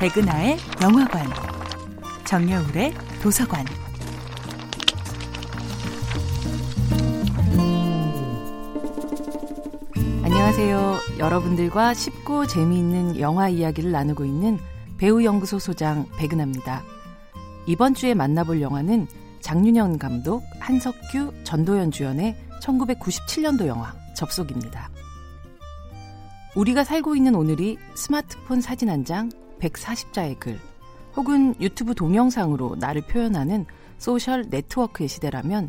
백은하의 영화관, 정여울의 도서관. 안녕하세요. 여러분들과 쉽고 재미있는 영화 이야기를 나누고 있는 배우연구소 소장 백은하입니다. 이번 주에 만나볼 영화는 장윤현 감독, 한석규, 전도연 주연의 1997년도 영화 접속입니다. 우리가 살고 있는 오늘이 스마트폰 사진 한 장, 140자의 글, 혹은 유튜브 동영상으로 나를 표현하는 소셜 네트워크의 시대라면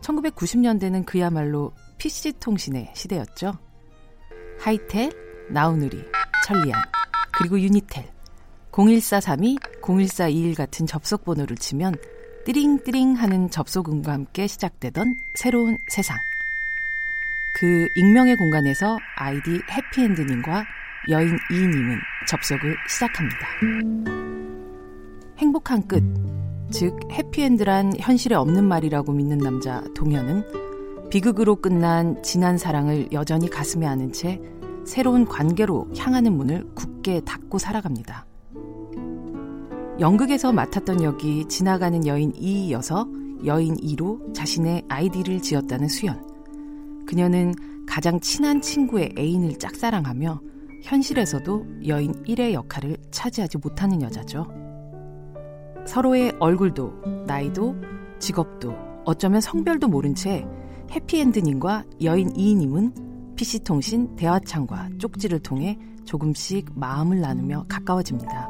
1990년대는 그야말로 PC통신의 시대였죠. 하이텔, 나우누리, 천리안, 그리고 유니텔, 01432, 01421 같은 접속번호를 치면 띠링띠링 하는 접속음과 함께 시작되던 새로운 세상. 그 익명의 공간에서 아이디 해피엔드님과 여인 2님은 접속을 시작합니다. 행복한 끝, 즉 해피엔드란 현실에 없는 말이라고 믿는 남자 동현은 비극으로 끝난 지난 사랑을 여전히 가슴에 안은 채 새로운 관계로 향하는 문을 굳게 닫고 살아갑니다. 연극에서 맡았던 역이 지나가는 여인 2이어서 여인 2로 자신의 아이디를 지었다는 수연. 그녀는 가장 친한 친구의 애인을 짝사랑하며 현실에서도 여인 1의 역할을 차지하지 못하는 여자죠. 서로의 얼굴도 나이도 직업도 어쩌면 성별도 모른 채 해피엔드님과 여인 2님은 PC통신 대화창과 쪽지를 통해 조금씩 마음을 나누며 가까워집니다.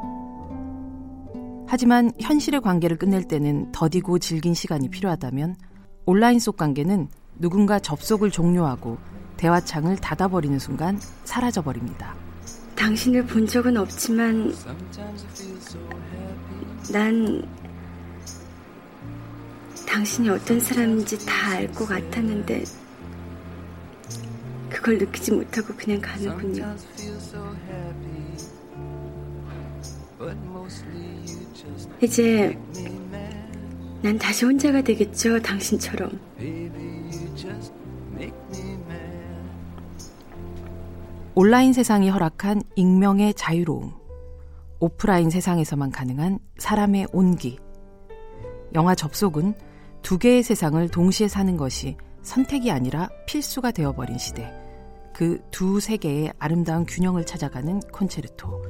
하지만 현실의 관계를 끝낼 때는 더디고 질긴 시간이 필요하다면 온라인 속 관계는 누군가 접속을 종료하고 대화창을 닫아버리는 순간 사라져버립니다. 당신을 본 적은 없지만 난 당신이 어떤 사람인지 다 알 것 같았는데 그걸 느끼지 못하고 그냥 가는군요. 이제 난 다시 혼자가 되겠죠, 당신처럼. 온라인 세상이 허락한 익명의 자유로움, 오프라인 세상에서만 가능한 사람의 온기. 영화 접속은 두 개의 세상을 동시에 사는 것이 선택이 아니라 필수가 되어버린 시대, 그 두 세계의 아름다운 균형을 찾아가는 콘체르토,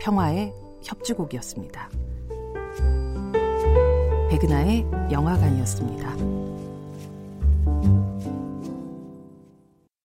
평화의 협주곡이었습니다. 백은하의 영화관이었습니다.